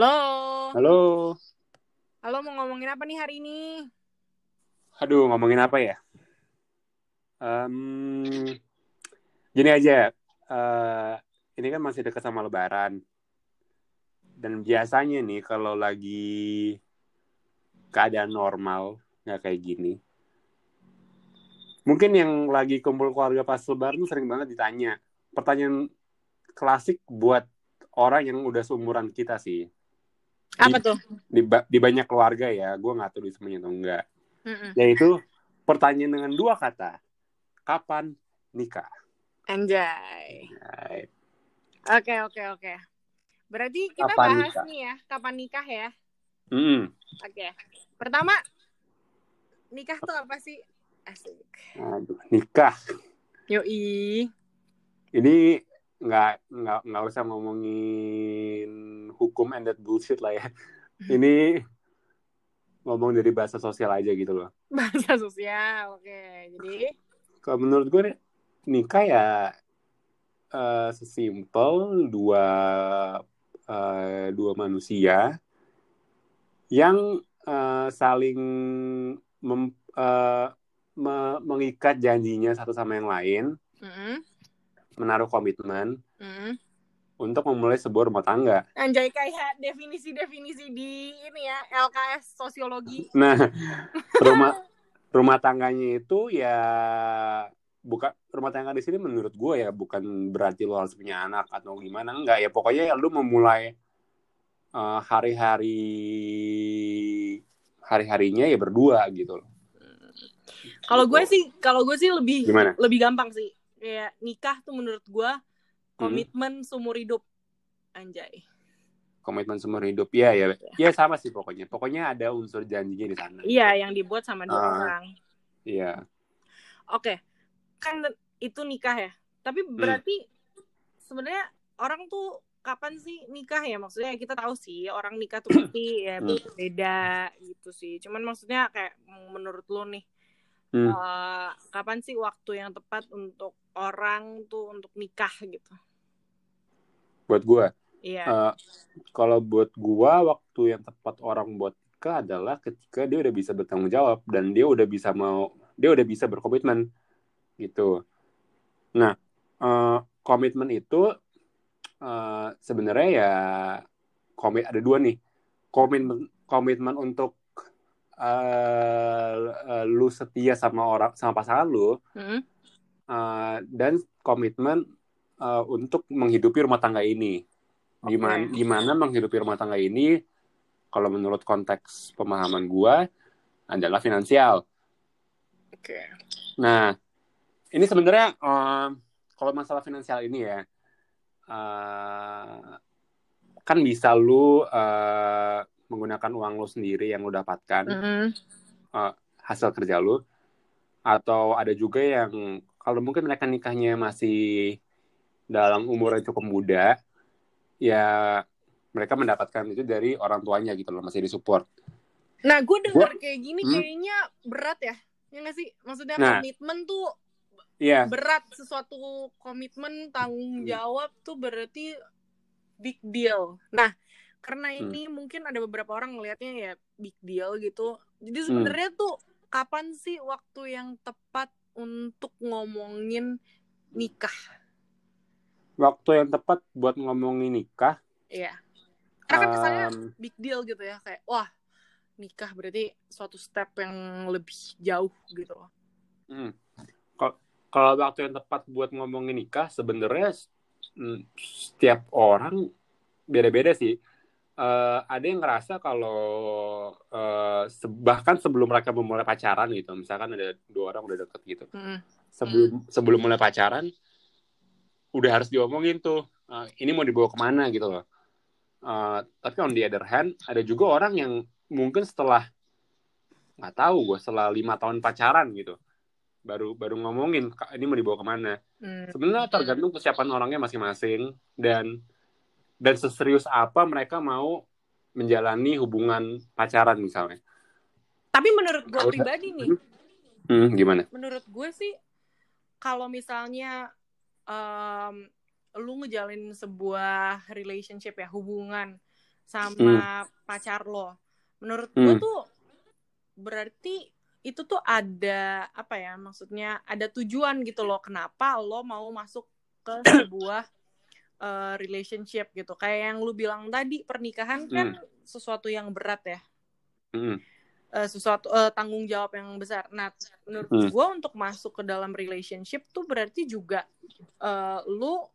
Halo. Halo. Halo, mau ngomongin apa nih hari ini? Aduh, ngomongin apa ya? Gini aja, ini kan masih dekat sama Lebaran. Dan biasanya nih kalau lagi keadaan normal, nggak kayak gini. Mungkin yang lagi kumpul keluarga pas Lebaran sering banget ditanya. Pertanyaan klasik buat orang yang udah seumuran kita sih. Apa tuh? Di banyak keluarga ya, gue nggak tahu di semuanya atau enggak. Yaitu pertanyaan dengan dua kata. Kapan nikah? Anjay. Oke. Berarti kita kapan bahas nikah? Nih ya, kapan nikah ya. Oke. Pertama, nikah tuh apa sih? Asik. Aduh, nikah. Yoi. Ini nggak usah ngomongin hukum and that bullshit lah ya. Ini ngomong dari bahasa sosial aja gitu loh. Bahasa sosial, oke. Jadi kalau menurut gue nikah ya sesimpel dua manusia yang saling mengikat janjinya satu sama yang lain, menaruh komitmen untuk memulai sebuah rumah tangga. Anjay, kayak definisi-definisi di ini ya, LKS sosiologi. Nah, rumah tangganya itu ya bukan rumah tangga di sini menurut gue ya bukan berarti lo harus punya anak atau gimana, enggak ya, pokoknya ya lo memulai hari-harinya ya berdua gitu. Kalau gue sih lebih gimana? Lebih gampang sih. Kayak nikah tuh menurut gue komitmen seumur hidup. Anjay. Komitmen seumur hidup. Ya sama sih pokoknya. Pokoknya ada unsur janjinya di sana. Iya, yang dibuat sama dua orang. Iya. Oke. Kan itu nikah ya. Tapi berarti sebenarnya orang tuh kapan sih nikah ya? Maksudnya kita tahu sih orang nikah tuh pasti ya beda gitu sih. Cuman maksudnya kayak menurut lo nih kapan sih waktu yang tepat untuk orang tuh untuk nikah gitu? Buat gue, kalau buat gue waktu yang tepat orang buat nikah adalah ketika dia udah bisa bertanggung jawab dan dia udah bisa berkomitmen gitu. Nah, komitmen itu sebenarnya ya ada dua nih, komitmen untuk lu setia sama pasangan lu, dan komitmen untuk menghidupi rumah tangga ini. Gimana menghidupi rumah tangga ini? Kalau menurut konteks pemahaman gua adalah finansial. Oke. Nah, ini sebenarnya kalau masalah finansial ini ya, kan bisa lu menggunakan uang lu sendiri yang lu dapatkan, hasil kerja lu, atau ada juga yang kalau mungkin mereka nikahnya masih dalam umur yang cukup muda, ya mereka mendapatkan itu dari orang tuanya gitu loh, masih disupport. Nah, gue dengar kayak gini kayaknya berat ya, nggak sih? Maksudnya komitmen tuh berat, sesuatu komitmen, tanggung jawab tuh berarti big deal. Nah, karena ini mungkin ada beberapa orang ngelihatnya ya big deal gitu. Jadi sebenarnya tuh kapan sih waktu yang tepat untuk ngomongin nikah? Waktu yang tepat buat ngomongin nikah? Iya. Karena kan misalnya big deal gitu ya. Kayak wah, nikah berarti suatu step yang lebih jauh gitu. Kalau waktu yang tepat buat ngomongin nikah sebenarnya setiap orang beda-beda sih. Ada yang ngerasa kalau bahkan sebelum mereka memulai pacaran gitu, misalkan ada dua orang udah deket gitu, sebelum mulai pacaran udah harus diomongin tuh, ini mau dibawa kemana gitu loh. Tapi on the other hand, ada juga orang yang mungkin setelah nggak tahu gue setelah 5 tahun pacaran gitu baru ngomongin ini mau dibawa kemana. Sebenarnya tergantung kesiapan orangnya masing-masing dan seserius apa mereka mau menjalani hubungan pacaran misalnya. Tapi menurut gue pribadi nih, gimana? Menurut gue sih, kalau misalnya lu ngejalin sebuah relationship ya, hubungan sama pacar lo. Menurut gue tuh berarti itu tuh ada apa ya, maksudnya ada tujuan gitu loh, kenapa lo mau masuk ke sebuah relationship gitu. Kayak yang lu bilang tadi, pernikahan kan sesuatu yang berat ya. Sesuatu tanggung jawab yang besar. Nah, menurut gue untuk masuk ke dalam relationship tuh berarti juga lu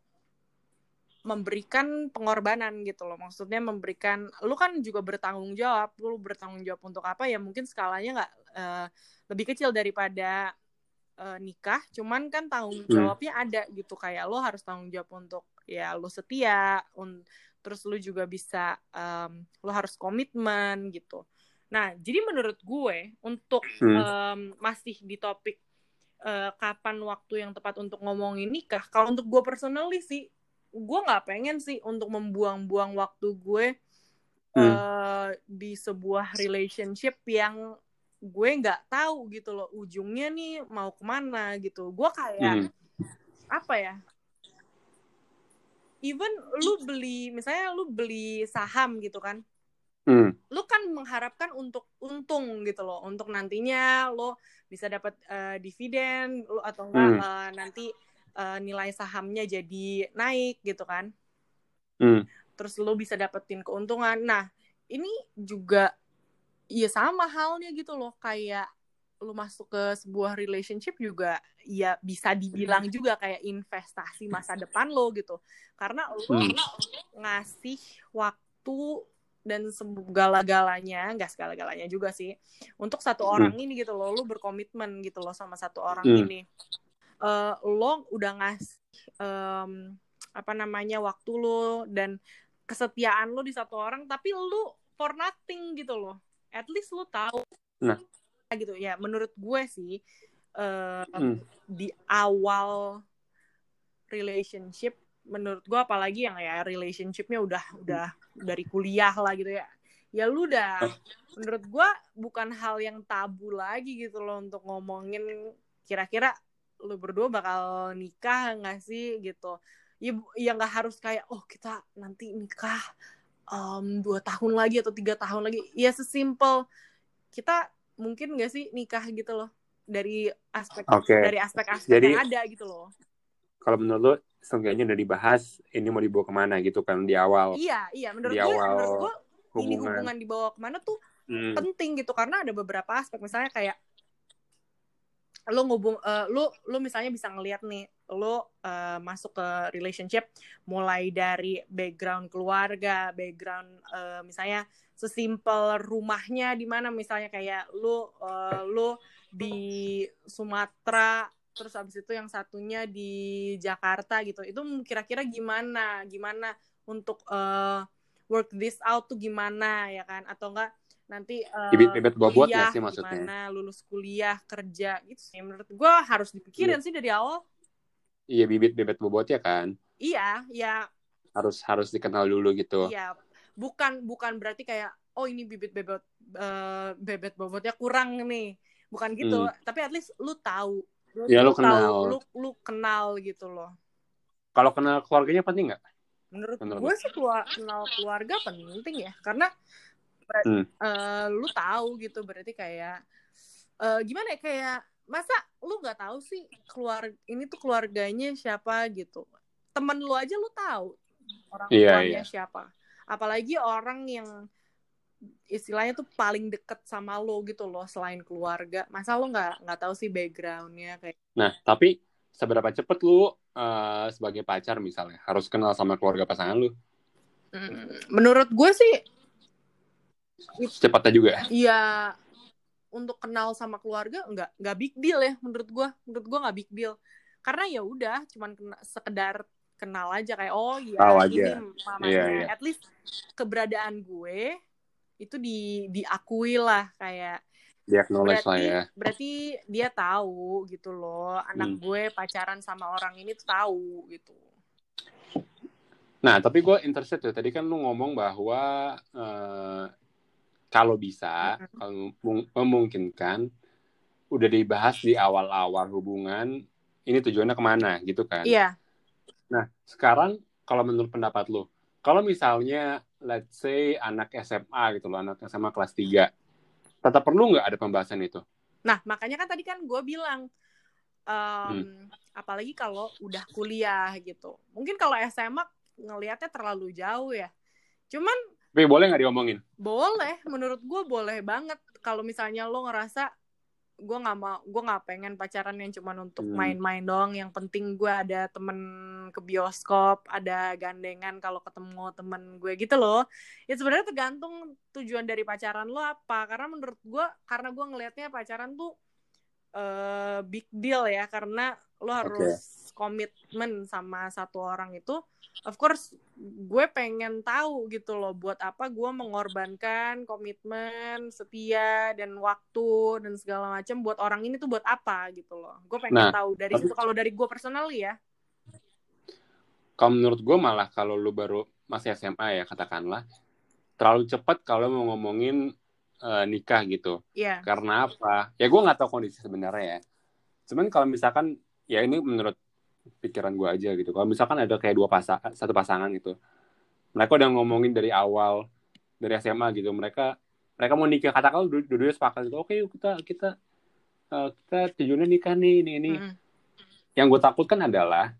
memberikan pengorbanan gitu loh. Maksudnya memberikan, lu kan juga bertanggung jawab. Lu bertanggung jawab untuk apa ya, mungkin skalanya gak lebih kecil daripada nikah, cuman kan tanggung jawabnya ada gitu. Kayak lu harus tanggung jawab untuk ya lu setia, terus lu juga bisa lu harus komitmen gitu. Nah, jadi menurut gue untuk masih di topik kapan waktu yang tepat untuk ngomongin nikah, kalau untuk gue personally sih, gue nggak pengen sih untuk membuang-buang waktu gue di sebuah relationship yang gue nggak tahu gitu loh ujungnya nih mau kemana gitu. Gue kayak apa ya? Even lu beli, misalnya lu beli saham gitu kan, lu kan mengharapkan untuk untung gitu loh, untuk nantinya lo bisa dapat dividen, lo atau enggak nanti nilai sahamnya jadi naik gitu kan, terus lo bisa dapetin keuntungan. Nah ini juga ya sama halnya gitu loh, kayak lo masuk ke sebuah relationship juga ya bisa dibilang juga kayak investasi masa depan lo gitu, karena lo ngasih waktu dan segala-galanya, nggak segala-galanya juga sih, untuk satu orang ini gitu loh. Lo berkomitmen gitu loh sama satu orang ini. Lo udah ngasih waktu lo dan kesetiaan lo di satu orang, tapi lo for nothing gitu loh. At least lo tahu gitu ya. Menurut gue sih di awal relationship, menurut gue apalagi yang ya relationshipnya udah dari kuliah lah gitu ya. Ya lu udah, menurut gue bukan hal yang tabu lagi gitu loh untuk ngomongin kira-kira lu berdua bakal nikah nggak sih gitu ya. Nggak harus kayak oh kita nanti nikah 2 tahun lagi atau 3 tahun lagi ya. Sesimpel kita mungkin nggak sih nikah gitu loh, dari aspek dari aspek-aspek jadi, yang ada gitu loh. Kalau menurut lu seenggaknya udah dibahas ini mau dibawa kemana gitu kan di awal. Iya menurut gue ini hubungan dibawa kemana tuh penting gitu, karena ada beberapa aspek. Misalnya kayak lo misalnya bisa ngelihat nih lo masuk ke relationship mulai dari background keluarga, background misalnya sesimpel rumahnya di mana, misalnya kayak lo di Sumatera terus abis itu yang satunya di Jakarta gitu. Itu kira-kira gimana untuk work this out tuh gimana ya kan, atau enggak nanti bibit-bibit bobot kuliah, sih maksudnya gimana lulus kuliah kerja gitu sih. Menurut gue harus dipikirin sih dari awal. Iya, bibit-bibit bobotnya kan. Iya harus dikenal dulu gitu. Iya, bukan berarti kayak oh ini bibit bobotnya kurang nih, bukan gitu. Tapi at least lu tahu, ya lu kenal gitu loh. Kalau kenal keluarganya penting nggak? Menurut gue sih kenal keluarga penting ya, karena lu tahu gitu. Berarti kayak gimana ya, kayak masa lu nggak tahu sih keluarga ini tuh keluarganya siapa gitu. Temen lu aja lu tahu orang tuanya siapa, apalagi orang yang istilahnya tuh paling deket sama lo gitu loh selain keluarga. Masa lu nggak tahu sih backgroundnya kayak. Nah tapi seberapa cepet lu sebagai pacar misalnya harus kenal sama keluarga pasangan lu? Menurut gue sih cepatnya juga. Iya, untuk kenal sama keluarga nggak big deal ya menurut gue nggak big deal, karena ya udah cuman sekedar kenal aja kayak oh iya ini mamanya. Yeah. At least keberadaan gue itu diakui lah, kayak berarti dia tahu gitu loh anak gue pacaran sama orang ini tuh tahu gitu. Nah tapi gue interested ya, tadi kan lu ngomong bahwa kalau bisa, kalau memungkinkan, udah dibahas di awal-awal hubungan, ini tujuannya kemana, gitu kan? Iya. Nah, sekarang, kalau menurut pendapat lo, kalau misalnya let's say anak SMA gitu loh, anak SMA kelas 3. Tetap perlu nggak ada pembahasan itu? Nah, makanya kan tadi kan gue bilang, apalagi kalau udah kuliah gitu. Mungkin kalau SMA ngelihatnya terlalu jauh ya. Cuman... Tapi boleh nggak diomongin? Boleh, menurut gue boleh banget. Kalau misalnya lo ngerasa, gue nggak pengen pacaran yang cuma untuk main-main doang. Yang penting gue ada temen ke bioskop, ada gandengan kalau ketemu temen gue gitu loh. Ya sebenarnya tergantung tujuan dari pacaran lo apa. Karena menurut gue, karena gue ngelihatnya pacaran tuh big deal ya. Karena lo harus komitmen sama satu orang itu. Of course, gue pengen tahu gitu loh, buat apa gue mengorbankan komitmen, setia, dan waktu, dan segala macam buat orang ini tuh buat apa gitu loh. Gue pengen tahu dari situ, kalau dari gue personal ya. Kalau menurut gue malah kalau lu baru masih SMA ya katakanlah, terlalu cepat kalau mau ngomongin nikah gitu. Yeah. Karena apa? Ya gue nggak tahu kondisi sebenarnya ya. Cuman kalau misalkan, ya ini menurut pikiran gue aja gitu. Kalau misalkan ada kayak satu pasangan gitu, mereka udah ngomongin dari awal, dari SMA gitu, mereka mau nikah, katakan dulu sepakat gitu, oke, kita tujuannya nikah nih, ini. Yang gue takutkan adalah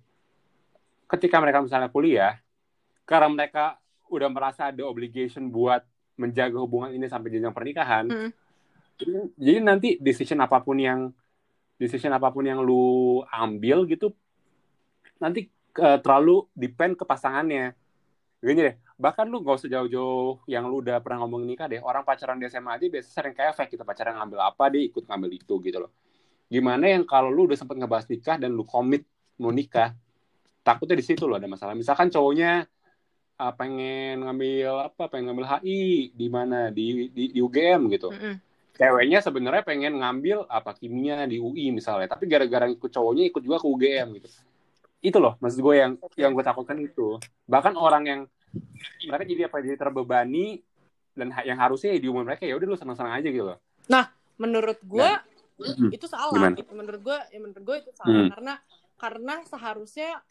ketika mereka misalnya kuliah, karena mereka udah merasa ada obligation buat menjaga hubungan ini sampai jenjang pernikahan, jadi nanti decision apapun yang lu ambil gitu nanti terlalu depend ke pasangannya. Gini deh, bahkan lu gak usah jauh-jauh yang lu udah pernah ngomongin nikah deh. Orang pacaran di SMA aja biasanya sering kayak efek, kita pacaran ngambil apa, dia ikut ngambil itu gitu loh. Gimana yang kalau lu udah sempet ngebahas nikah dan lu komit mau nikah, takutnya di situ loh ada masalah. Misalkan cowoknya pengen ngambil HI di mana, di UGM gitu. Ceweknya sebenarnya pengen ngambil kimia di UI misalnya, tapi gara-gara ikut cowoknya ikut juga ke UGM gitu. Itu loh maksud gue yang gue takutkan itu. Bahkan orang yang mereka jadi terbebani dan yang harusnya di umur mereka ya udah lu senang-senang aja gitu loh. Nah, menurut gue itu salah. Gitu. Menurut gue itu salah karena seharusnya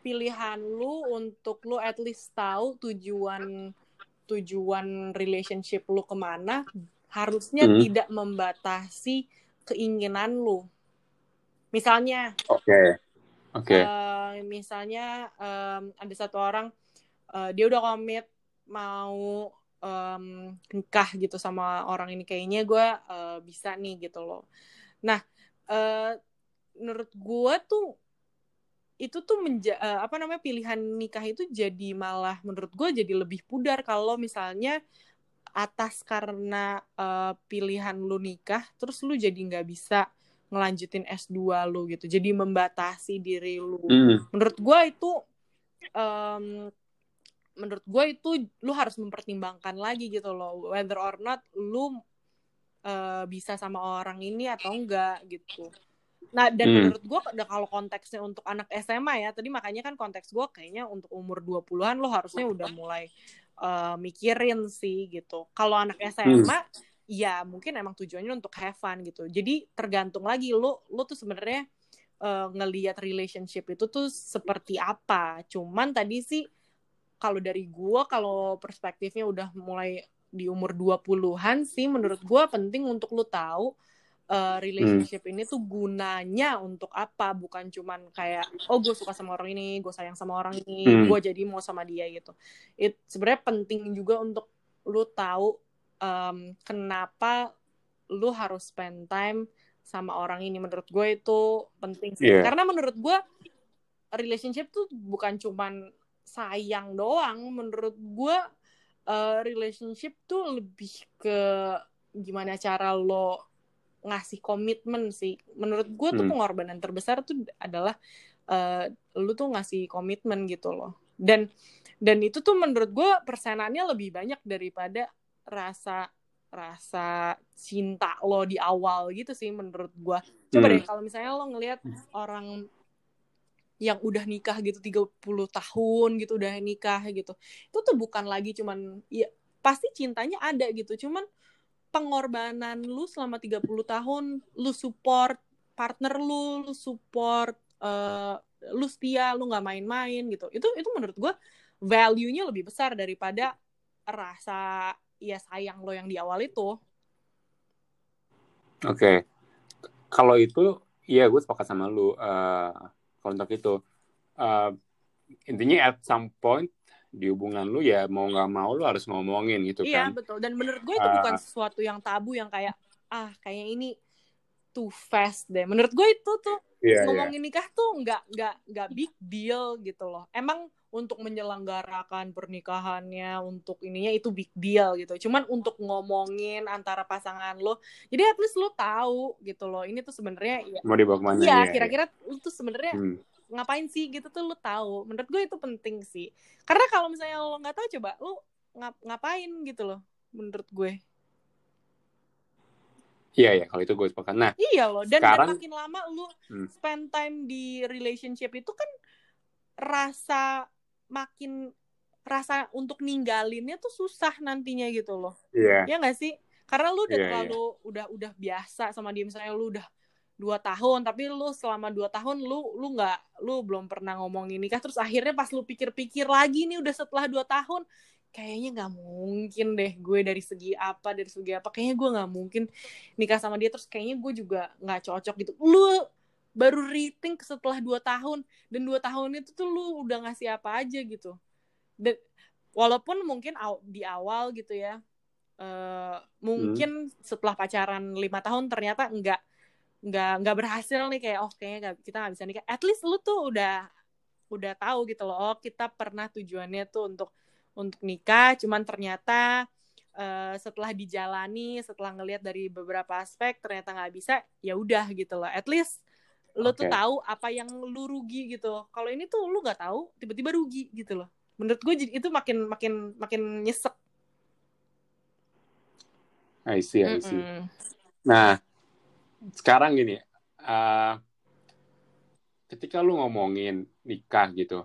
pilihan lu untuk lu at least tahu tujuan relationship lu kemana harusnya tidak membatasi keinginan lu. Misalnya, ada satu orang dia udah komit mau nikah gitu sama orang ini, kayaknya gue bisa nih gitu loh. Nah, menurut gue tuh itu tuh pilihan nikah itu jadi malah menurut gue jadi lebih pudar kalau misalnya atas karena pilihan lu nikah terus lu jadi nggak bisa ngelanjutin S2 lu gitu. Jadi membatasi diri lu. Menurut gue itu lu harus mempertimbangkan lagi gitu loh, whether or not lu bisa sama orang ini atau enggak gitu. Nah, dan menurut gue kalau konteksnya untuk anak SMA ya, tadi makanya kan konteks gue kayaknya untuk umur 20-an lu harusnya udah mulai mikirin sih gitu. Kalau anak SMA ya mungkin emang tujuannya untuk have fun gitu. Jadi tergantung lagi lo tuh sebenarnya ngelihat relationship itu tuh seperti apa. Cuman tadi sih kalau dari gue, kalau perspektifnya udah mulai di umur 20-an sih menurut gue penting untuk lo tahu relationship ini tuh gunanya untuk apa. Bukan cuman kayak, oh gue suka sama orang ini, gue sayang sama orang ini, gue jadi mau sama dia gitu. Itu sebenarnya penting juga untuk lo tahu kenapa lu harus spend time sama orang ini. Menurut gue itu penting sih. Yeah. Karena menurut gue relationship tuh bukan cuman sayang doang. Menurut gue relationship tuh lebih ke gimana cara lo ngasih komitmen sih. Menurut gue tuh pengorbanan terbesar tuh adalah lu tuh ngasih komitmen gitu loh. Dan itu tuh menurut gue persenannya lebih banyak daripada rasa cinta lo di awal gitu sih menurut gue. Coba deh kalau misalnya lo ngelihat orang yang udah nikah gitu 30 tahun gitu, udah nikah gitu, itu tuh bukan lagi cuman, ya pasti cintanya ada gitu, cuman pengorbanan lu selama 30 tahun, lu support partner lu, lu support lu setia, lu gak main-main gitu. Itu menurut gue value-nya lebih besar daripada rasa ya sayang lo yang di awal itu. Oke. Kalau itu, iya gue sepakat sama lu. Kalau untuk itu, intinya at some point di hubungan lu ya mau gak mau lu harus ngomongin gitu kan. Iya betul. Dan menurut gue itu bukan sesuatu yang tabu yang kayak, kayaknya ini too fast deh. Menurut gue itu tuh ngomongin nikah tuh gak big deal gitu loh. Emang untuk menyelenggarakan pernikahannya, untuk ininya itu big deal gitu. Cuman untuk ngomongin antara pasangan lo, jadi at least lo tahu gitu loh. Ini tuh sebenarnya mau dibawa kemana? Iya, kira-kira lo tuh sebenarnya ngapain sih gitu tuh lo tahu. Menurut gue itu penting sih. Karena kalau misalnya lo nggak tahu, coba lo ngapain gitu loh. Menurut gue. Iya, kalau itu gue sepakat. Nah, iya loh. Dan sekarang, makin lama lo spend time di relationship itu kan rasa untuk ninggalinnya tuh susah nantinya gitu loh. Iya nggak sih? Karena lu udah terlalu udah biasa sama dia. Misalnya lu udah 2 tahun, tapi lu selama 2 tahun lu belum pernah ngomongin nikah. Terus akhirnya pas lu pikir-pikir lagi nih udah setelah 2 tahun, kayaknya nggak mungkin deh gue dari segi apa. Kayaknya gue nggak mungkin nikah sama dia. Terus kayaknya gue juga nggak cocok gitu. Lu baru rethink setelah 2 tahun. Dan 2 tahun itu tuh lu udah ngasih apa aja gitu. Dan, walaupun mungkin di awal gitu ya. Mungkin setelah pacaran 5 tahun ternyata enggak berhasil nih. Kayak kayaknya kita gak bisa nikah. At least lu tuh udah tahu gitu loh. Kita pernah tujuannya tuh untuk nikah. Cuman ternyata setelah dijalani, setelah ngelihat dari beberapa aspek ternyata gak bisa. Ya udah gitu loh. At least lo tuh tahu apa yang lu rugi gitu. Kalau ini tuh lu nggak tahu, tiba-tiba rugi gitu loh. Menurut gue itu makin nyesek. I see. Nah, sekarang gini, ketika lu ngomongin nikah gitu,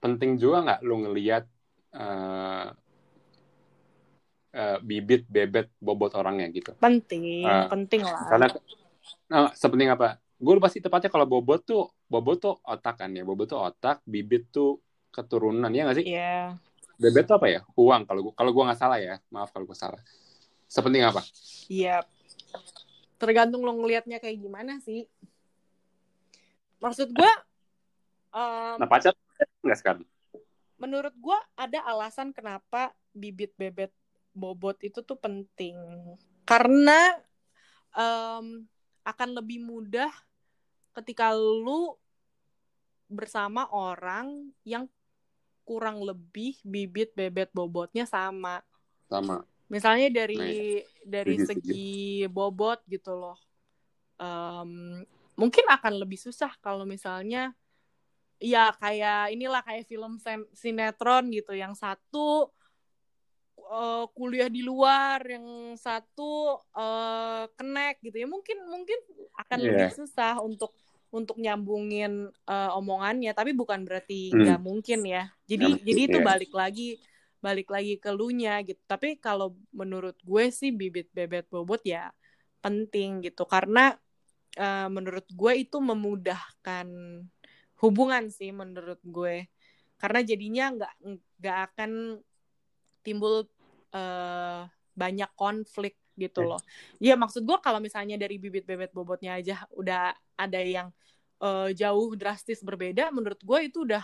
penting juga nggak lu ngelihat bibit, bebet, bobot orangnya gitu? Penting lah. Karena sepenting apa? Gue pasti tepatnya kalau bobot tuh otak kan ya. Bobot tuh otak, bibit tuh keturunan, ya nggak sih? Iya. Yeah. Bebet tuh apa ya? Uang kalau gue nggak salah ya. Maaf kalau gue salah. Sepenting apa? Iya. Yep. Tergantung lo ngelihatnya kayak gimana sih. Maksud gue. Nah pacar nggak sekarang? Menurut gue ada alasan kenapa bibit, bebet, bobot itu tuh penting. Karena akan lebih mudah ketika lu bersama orang yang kurang lebih bibit, bebet, bobotnya sama. Misalnya dari segi bobot gitu loh. Mungkin akan lebih susah kalau misalnya ya kayak film sinetron gitu, yang satu kuliah di luar, yang satu connect gitu ya, mungkin akan lebih susah untuk nyambungin omongannya. Tapi bukan berarti nggak mungkin ya. Jadi itu balik lagi ke lunya gitu. Tapi kalau menurut gue sih bibit, bebet, bobot ya penting gitu, karena menurut gue itu memudahkan hubungan sih menurut gue. Karena jadinya nggak akan timbul banyak konflik gitu loh. Ya maksud gue kalau misalnya dari bibit, bebet, bobotnya aja udah ada yang jauh drastis berbeda, menurut gue itu udah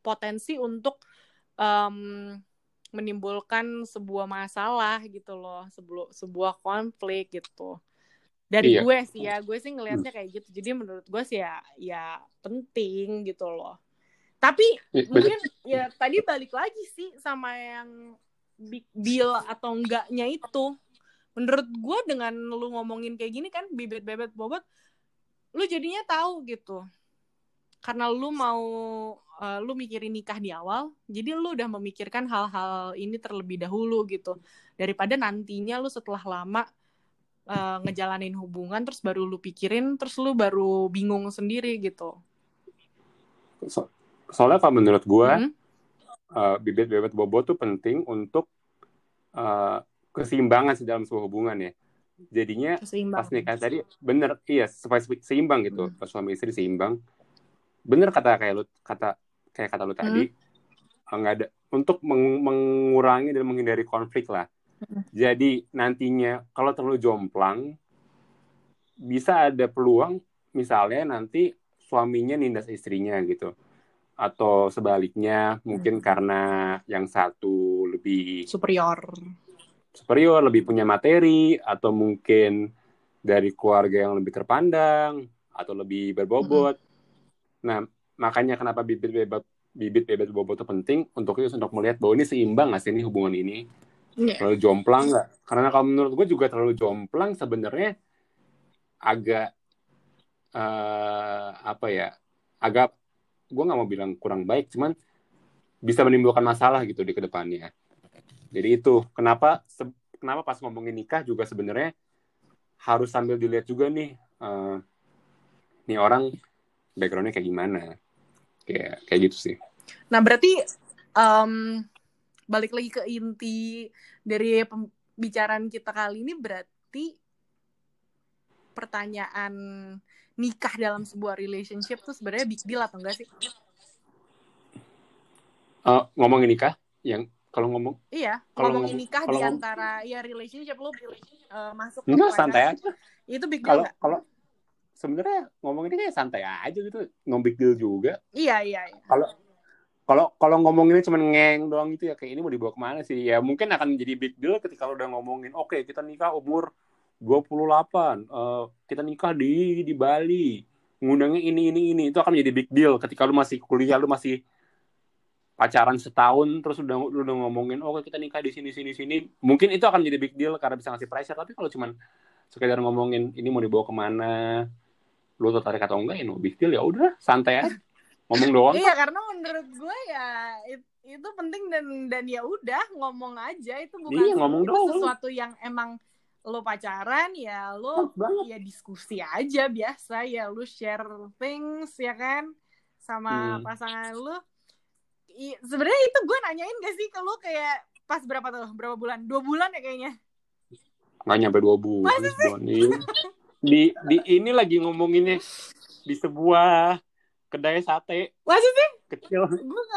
potensi untuk menimbulkan sebuah masalah gitu loh, sebuah konflik gitu. Dari gue sih ya, gue sih ngelihatnya kayak gitu. Jadi menurut gue sih ya penting gitu loh. Tapi mungkin ya tadi balik lagi sih sama yang big deal atau enggaknya itu. Menurut gue dengan lu ngomongin kayak gini kan, bibit, bebet, bobot, lu jadinya tahu gitu. Karena lu mau lu mikirin nikah di awal, jadi lu udah memikirkan hal-hal ini terlebih dahulu gitu, daripada nantinya lu setelah lama ngejalanin hubungan terus baru lu pikirin, terus lu baru bingung sendiri gitu. Soalnya kalau menurut gue bibit, bebet, bobot tuh penting untuk keseimbangan dalam sebuah hubungan ya. Jadinya pas nikah tadi bener, iya, supaya seimbang gitu. Pas suami istri seimbang. Bener kata kayak lu tadi, nggak ada untuk mengurangi dan menghindari konflik lah. Jadi nantinya kalau terlalu jomplang bisa ada peluang misalnya nanti suaminya nindas istrinya gitu, atau sebaliknya mungkin karena yang satu lebih superior, lebih punya materi, atau mungkin dari keluarga yang lebih terpandang atau lebih berbobot. Nah makanya kenapa bibit-bibit bobot itu penting untuk melihat bahwa ini seimbang nggak sih ini hubungan ini. Terlalu jomplang nggak? Karena kalau menurut gue juga terlalu jomplang sebenarnya agak agak gue nggak mau bilang kurang baik, cuman bisa menimbulkan masalah gitu di kedepannya. Jadi itu kenapa pas ngomongin nikah juga sebenarnya harus sambil dilihat juga nih nih orang backgroundnya kayak gimana, kayak gitu sih. Nah berarti balik lagi ke inti dari pembicaraan kita kali ini, berarti pertanyaan nikah dalam sebuah relationship tuh sebenarnya big deal atau enggak sih? Ngomongin nikah? Yang kalau ngomong? Iya, kalau ngomongin nikah di antara ya relationship lo masuk ke mana? Santai aja. Itu big deal enggak? Kalau sebenarnya ngomongin ini kayak santai aja gitu, no big deal juga. Iya. Kalau ngomonginnya cuma ngeng doang gitu ya, kayak ini mau dibawa kemana sih? Ya mungkin akan menjadi big deal ketika lo udah ngomongin, oke, kita nikah umur 28, kita nikah di Bali, ngundangnya ini, itu akan menjadi big deal ketika lu masih kuliah, lu masih pacaran setahun, terus udah ngomongin, oke, kita nikah di sini, mungkin itu akan menjadi big deal karena bisa ngasih pressure. Tapi kalau cuman sekedar ngomongin ini mau dibawa kemana, lu tertarik atau enggak, ya no big deal, ya udah santai aja, ngomong doang. Iya, karena menurut gue ya itu penting dan ya udah ngomong aja, itu bukan sesuatu yang emang lo pacaran ya lo ya diskusi aja biasa ya, lo share things ya kan sama pasangan lo. Sebenarnya itu gue nanyain gak sih kalau kayak pas berapa bulan, 2 bulan ya kayaknya nggak nyampe 2 bulan. Di ini lagi ngomonginnya di sebuah kedai sate. Maksudnya? Kecil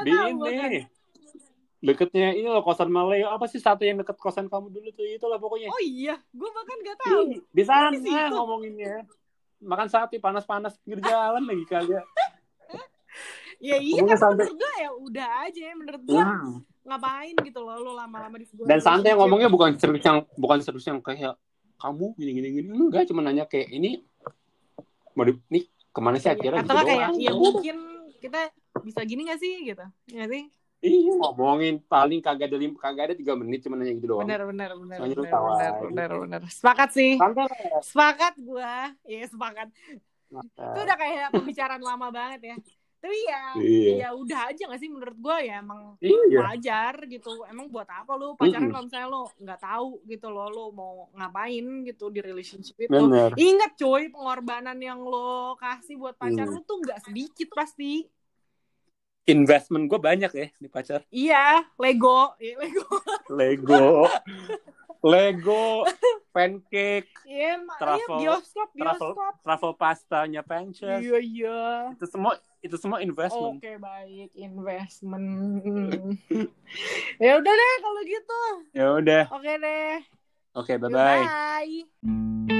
di ini deketnya ini loh, kosan Maleo. Apa sih satu yang deket kosan kamu dulu tuh, itulah pokoknya. Oh iya, gue bahkan gak tahu. Di sana ngomonginnya makan sate panas-panas pinggir jalan lagi kagak. Ya iya, karena sampai... menurut gue ya udah aja, menurut gue ngapain gitu loh lo lama-lama di sebuah. Dan santai ngomongnya, bukan serius yang kayak kamu gini-gini, enggak, cuma nanya kayak ini mau ini kemana sih akhirnya gitu doang. Kayak ya mungkin kita bisa gini gak sih gitu, gak sih? Iya, ngomongin paling kagak ada 3 menit cuma nanya gitu doang. Benar. Sepakat sih. Sepakat gua. Iya, sepakat. Itu udah kayak pembicaraan lama banget ya. Tapi ya ya udah aja enggak sih menurut gua, ya emang wajar gitu. Emang buat apa lu pacaran kalau misalnya lu enggak tahu gitu lo mau ngapain gitu di relationship itu. Bener. Ingat coy, pengorbanan yang lo kasih buat pacar lu tuh enggak sedikit pasti. Investment gue banyak ya di pacar. Iya, Lego, pancake, travel pastanya Pancake. Iya. Itu semua investment. Oke, baik, investment. Ya udah deh kalau gitu. Ya udah. Oke deh. Oke, bye.